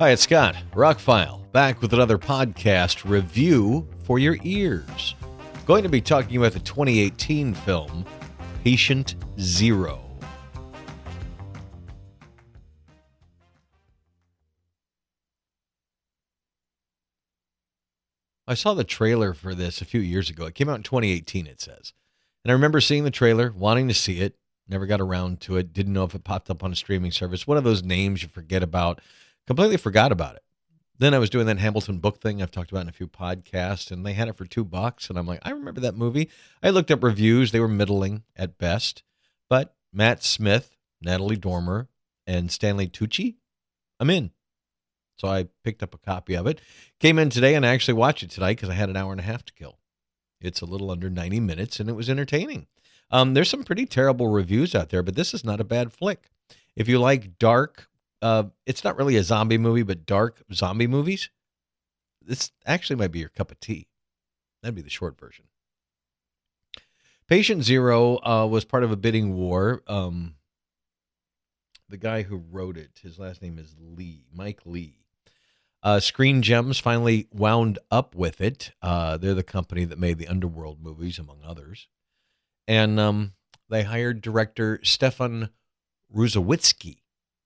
Hi, it's Scott, Rockfile, back with another podcast review for your ears. I'm going to be talking about the 2018 film, Patient Zero. I saw the trailer for this a few years ago. It came out in 2018, it says. And I remember seeing the trailer, wanting to see it, never got around to it, didn't know if it popped up on a streaming service. One of those names you forget about, completely forgot about it. Then I was doing that Hamilton book thing I've talked about in a few podcasts, and they had it for $2. And I'm like, I remember that movie. I looked up reviews. They were middling at best. But Matt Smith, Natalie Dormer, and Stanley Tucci, I'm in. So I picked up a copy of it, came in today, and I actually watched it today because I had an hour and a half to kill. It's a little under 90 minutes, and it was entertaining. There's some pretty terrible reviews out there, but this is not a bad flick. If you like dark, it's not really a zombie movie, but dark zombie movies, this actually might be your cup of tea. That'd be the short version. Patient Zero was part of a bidding war. The guy who wrote it, his last name is Lee, Mike Lee. Screen Gems finally wound up with it. They're the company that made the Underworld movies, among others. And they hired director Stefan Ruzawitsky.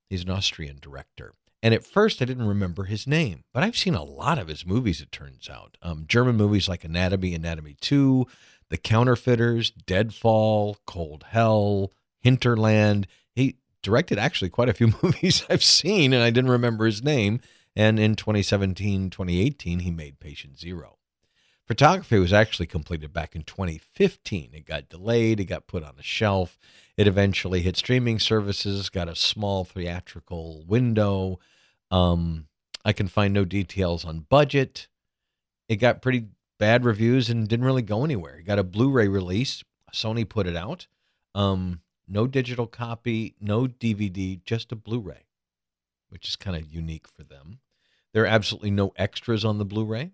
He's an Austrian director. And at first, I didn't remember his name. But I've seen a lot of his movies, it turns out. German movies like Anatomy, Anatomy 2, The Counterfeiters, Deadfall, Cold Hell, Hinterland. He directed actually quite a few movies I've seen, and I didn't remember his name. And in 2017, 2018, he made Patient Zero. Photography was actually completed back in 2015. It got delayed. It got put on a shelf. It eventually hit streaming services, got a small theatrical window. I can find no details on budget. It got pretty bad reviews and didn't really go anywhere. It got a Blu-ray release. Sony put it out. No digital copy, no DVD, just a Blu-ray, which is kind of unique for them. There are absolutely no extras on the Blu-ray.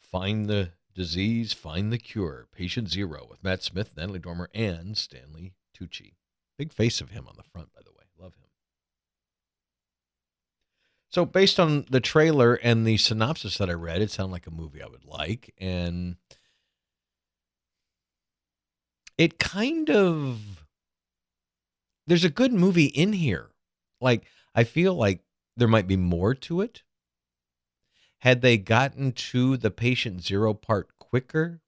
Find the disease, find the cure. Patient Zero with Matt Smith, Natalie Dormer, and Stanley Tucci. Big face of him on the front, by the way. Love him. So based on the trailer and the synopsis that I read, it sounded like a movie I would like. And it kind of... There's a good movie in here. Like... I feel like there might be more to it. Had they gotten to the Patient Zero part quicker,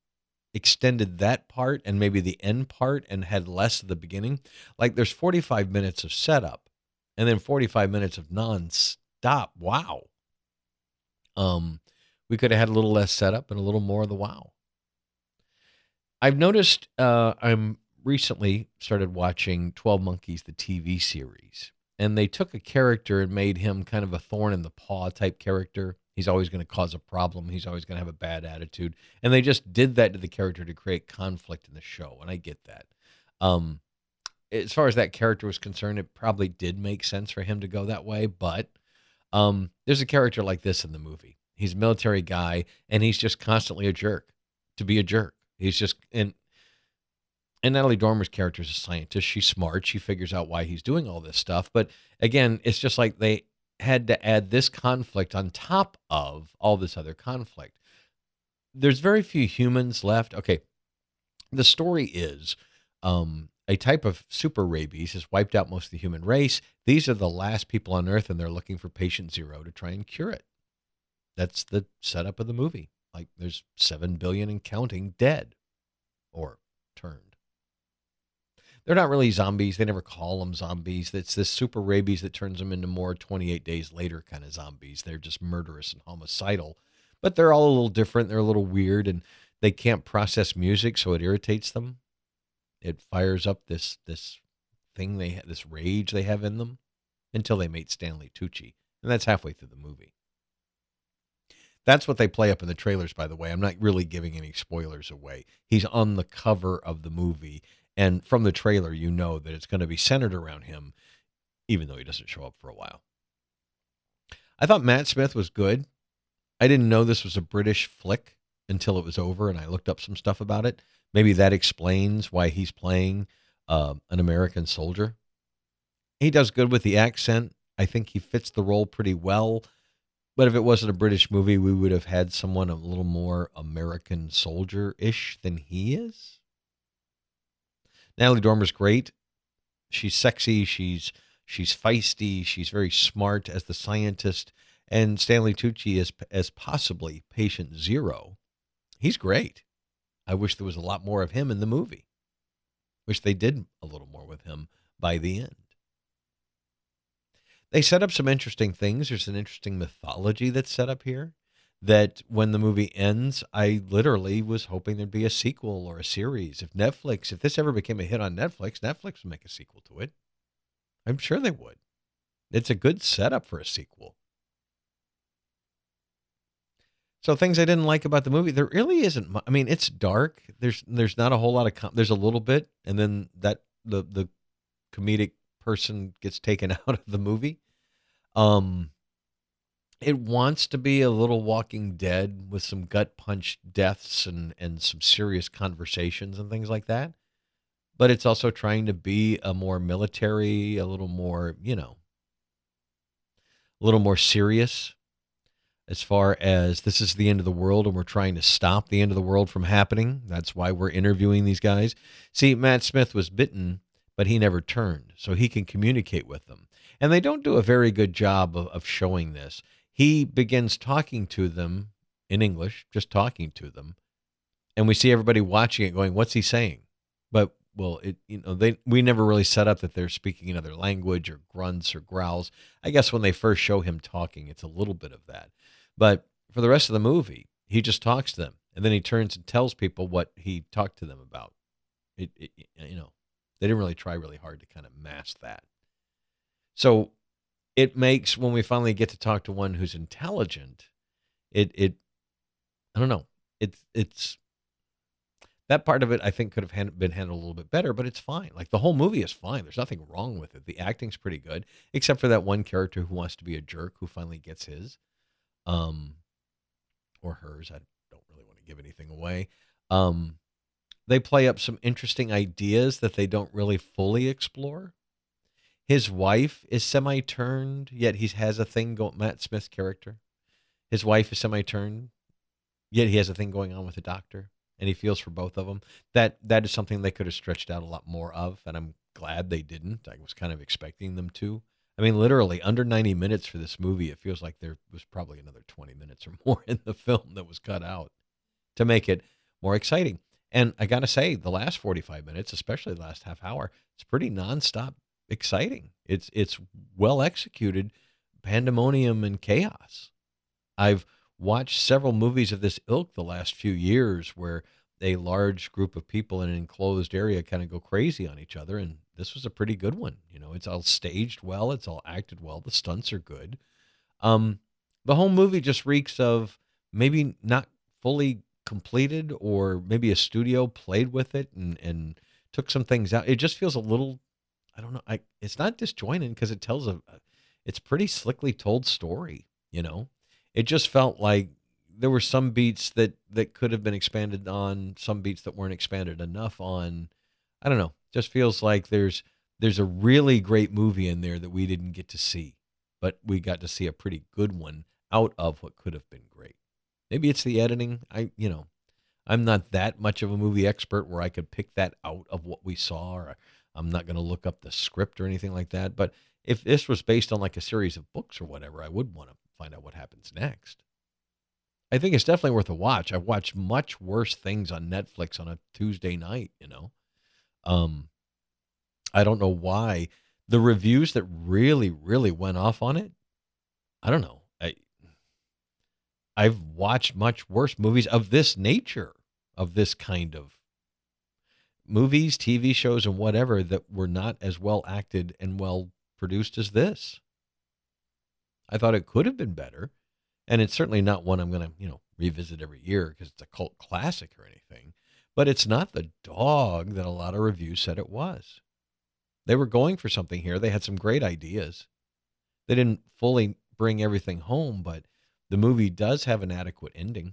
extended that part and maybe the end part and had less of the beginning, like there's 45 minutes of setup and then 45 minutes of nonstop. Wow. We could have had a little less setup and a little more of the wow. I've noticed I'm recently started watching 12 Monkeys, the TV series. And they took a character and made him kind of a thorn in the paw type character. He's always going to cause a problem. He's always going to have a bad attitude. And they just did that to the character to create conflict in the show. And I get that. As far as that character was concerned, it probably did make sense for him to go that way. But there's a character like this in the movie. He's a military guy, and he's just constantly a jerk to be a jerk. He's just... And Natalie Dormer's character is a scientist. She's smart. She figures out why he's doing all this stuff. But again, it's just like they had to add this conflict on top of all this other conflict. There's very few humans left. Okay, the story is a type of super rabies has wiped out most of the human race. These are the last people on Earth, and they're looking for Patient Zero to try and cure it. That's the setup of the movie. Like there's 7 billion and counting dead or turned. They're not really zombies. They never call them zombies. It's this super rabies that turns them into more 28 days later kind of zombies. They're just murderous and homicidal, but they're all a little different. They're a little weird, and they can't process music, so it irritates them. It fires up this thing they have, this rage they have in them, until they meet Stanley Tucci, and that's halfway through the movie. That's what they play up in the trailers, by the way. I'm not really giving any spoilers away. He's on the cover of the movie. And from the trailer, you know that it's going to be centered around him, even though he doesn't show up for a while. I thought Matt Smith was good. I didn't know this was a British flick until it was over, and I looked up some stuff about it. Maybe that explains why he's playing an American soldier. He does good with the accent. I think he fits the role pretty well. But if it wasn't a British movie, we would have had someone a little more American soldier-ish than he is. Natalie Dormer's great. She's sexy. She's feisty. She's very smart as the scientist. And Stanley Tucci as possibly Patient Zero. He's great. I wish there was a lot more of him in the movie. Wish they did a little more with him by the end. They set up some interesting things. There's an interesting mythology that's set up here that when the movie ends, I literally was hoping there'd be a sequel or a series. If this ever became a hit on Netflix, Netflix would make a sequel to it. I'm sure they would. It's a good setup for a sequel. So things I didn't like about the movie, there really isn't much. I mean, it's dark. There's not a whole lot of, there's a little bit, and then that the comedic person gets taken out of the movie. It wants to be a little Walking Dead with some gut punch deaths and some serious conversations and things like that. But it's also trying to be a more military, a little more, a little more serious as far as this is the end of the world and we're trying to stop the end of the world from happening. That's why we're interviewing these guys. See, Matt Smith was bitten, but he never turned, so he can communicate with them. And they don't do a very good job of showing this. He begins talking to them in English, just talking to them. And we see everybody watching it going, what's he saying? But, well, we never really set up that they're speaking another language or grunts or growls. I guess when they first show him talking, it's a little bit of that. But for the rest of the movie, he just talks to them. And then he turns and tells people what he talked to them about. They didn't really try really hard to kind of mask that. So it makes, when we finally get to talk to one who's intelligent, I don't know. It's that part of it, I think, could have been handled a little bit better, but it's fine. Like, the whole movie is fine. There's nothing wrong with it. The acting's pretty good, except for that one character who wants to be a jerk, who finally gets his, or hers. I don't really want to give anything away. They play up some interesting ideas that they don't really fully explore. His wife is semi-turned, yet he has a thing going. Matt Smith's character, his wife is semi-turned, yet he has a thing going on with the doctor, and he feels for both of them. That is something they could have stretched out a lot more of, and I'm glad they didn't. I was kind of expecting them to. I mean, literally under 90 minutes for this movie. It feels like there was probably another 20 minutes or more in the film that was cut out to make it more exciting. And I got to say, the last 45 minutes, especially the last half hour, it's pretty nonstop exciting. It's well executed pandemonium and chaos. I've watched several movies of this ilk the last few years where a large group of people in an enclosed area kind of go crazy on each other. And this was a pretty good one. It's all staged well. It's all acted well. The stunts are good. The whole movie just reeks of maybe not fully completed, or maybe a studio played with it and took some things out. It just feels a little, I don't know. It's not disjointed because it tells it's pretty slickly told story. It just felt like there were some beats that could have been expanded on, some beats that weren't expanded enough on. I don't know. Just feels like there's a really great movie in there that we didn't get to see, but we got to see a pretty good one out of what could have been great. Maybe it's the editing. I'm not that much of a movie expert where I could pick that out of what we saw, or I'm not going to look up the script or anything like that. But if this was based on like a series of books or whatever, I would want to find out what happens next. I think it's definitely worth a watch. I've watched much worse things on Netflix on a Tuesday night, I don't know why the reviews that really, really went off on it. I don't know. I've watched much worse movies of this nature, of this kind of movies, TV shows, and whatever that were not as well acted and well produced as this. I thought it could have been better, and it's certainly not one I'm going to, revisit every year because it's a cult classic or anything, but it's not the dog that a lot of reviews said it was. They were going for something here. They had some great ideas. They didn't fully bring everything home, but the movie does have an adequate ending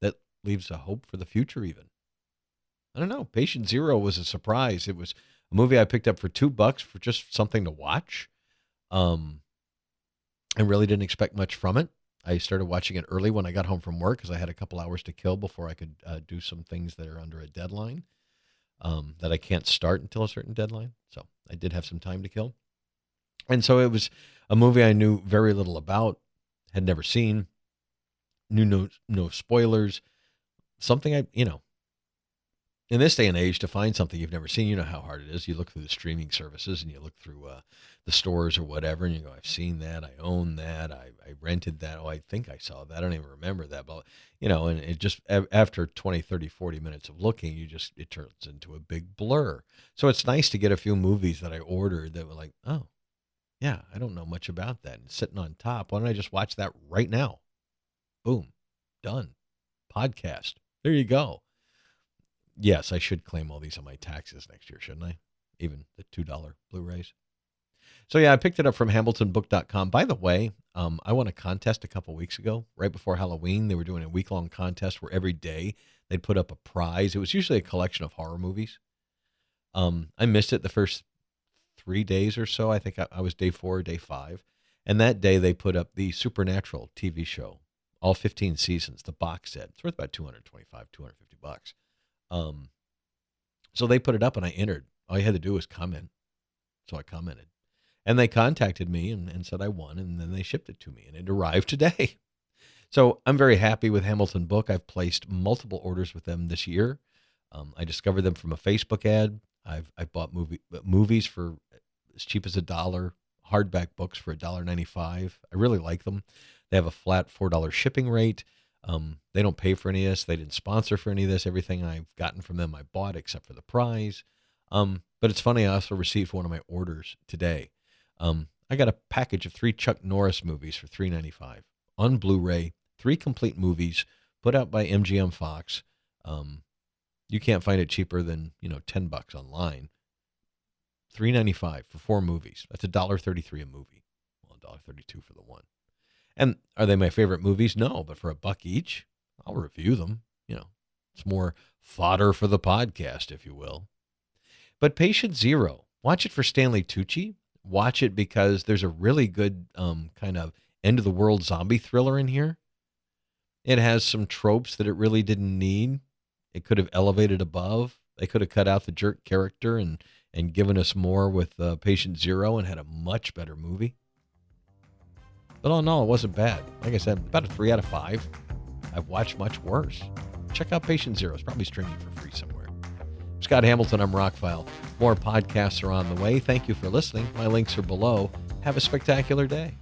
that leaves a hope for the future even. I don't know. Patient Zero was a surprise. It was a movie I picked up for $2 for just something to watch. I really didn't expect much from it. I started watching it early when I got home from work because I had a couple hours to kill before I could do some things that are under a deadline that I can't start until a certain deadline. So I did have some time to kill. And so it was a movie I knew very little about, had never seen, knew no spoilers, something I, you know, in this day and age, to find something you've never seen, you know how hard it is. You look through the streaming services and you look through the stores or whatever, and you go, I've seen that, I own that, I rented that, oh, I think I saw that, I don't even remember that. But, you know, and it just, after 20, 30, 40 minutes of looking, you just, it turns into a big blur. So it's nice to get a few movies that I ordered that were like, oh, yeah, I don't know much about that. And sitting on top, why don't I just watch that right now? Boom, done. Podcast. There you go. Yes, I should claim all these on my taxes next year, shouldn't I? Even the $2 Blu-rays. So yeah, I picked it up from HamiltonBook.com. By the way, I won a contest a couple weeks ago, right before Halloween. They were doing a week-long contest where every day they'd put up a prize. It was usually a collection of horror movies. I missed it the first 3 days or so. I think I was day four, day five. And that day they put up the Supernatural TV show, all 15 seasons, the box set. It's worth about $225, $250. So they put it up and I entered. All you had to do was comment. So I commented and they contacted me and said I won, and then they shipped it to me and it arrived today. So I'm very happy with Hamilton Book. I've placed multiple orders with them this year. I discovered them from a Facebook ad. I've bought movies for as cheap as $1, hardback books for $1.95. I really like them. They have a flat $4 shipping rate. They don't pay for any of this. They didn't sponsor for any of this. Everything I've gotten from them, I bought except for the prize. But it's funny. I also received one of my orders today. I got a package of 3 Chuck Norris movies for $3.95 on Blu-ray, 3 complete movies put out by MGM Fox. You can't find it cheaper than, you know, $10 online. $3.95 for 4 movies. That's $1.33 a movie. Well, $1.32 for the one. And are they my favorite movies? No, but for $1 each, I'll review them. You know, it's more fodder for the podcast, if you will. But Patient Zero, watch it for Stanley Tucci. Watch it because there's a really good kind of end-of-the-world zombie thriller in here. It has some tropes that it really didn't need. It could have elevated above. They could have cut out the jerk character and given us more with Patient Zero and had a much better movie. But all in all, it wasn't bad. Like I said, about a 3 out of 5. I've watched much worse. Check out Patient Zero. It's probably streaming for free somewhere. I'm Scott Hamilton. I'm Rockfile. More podcasts are on the way. Thank you for listening. My links are below. Have a spectacular day.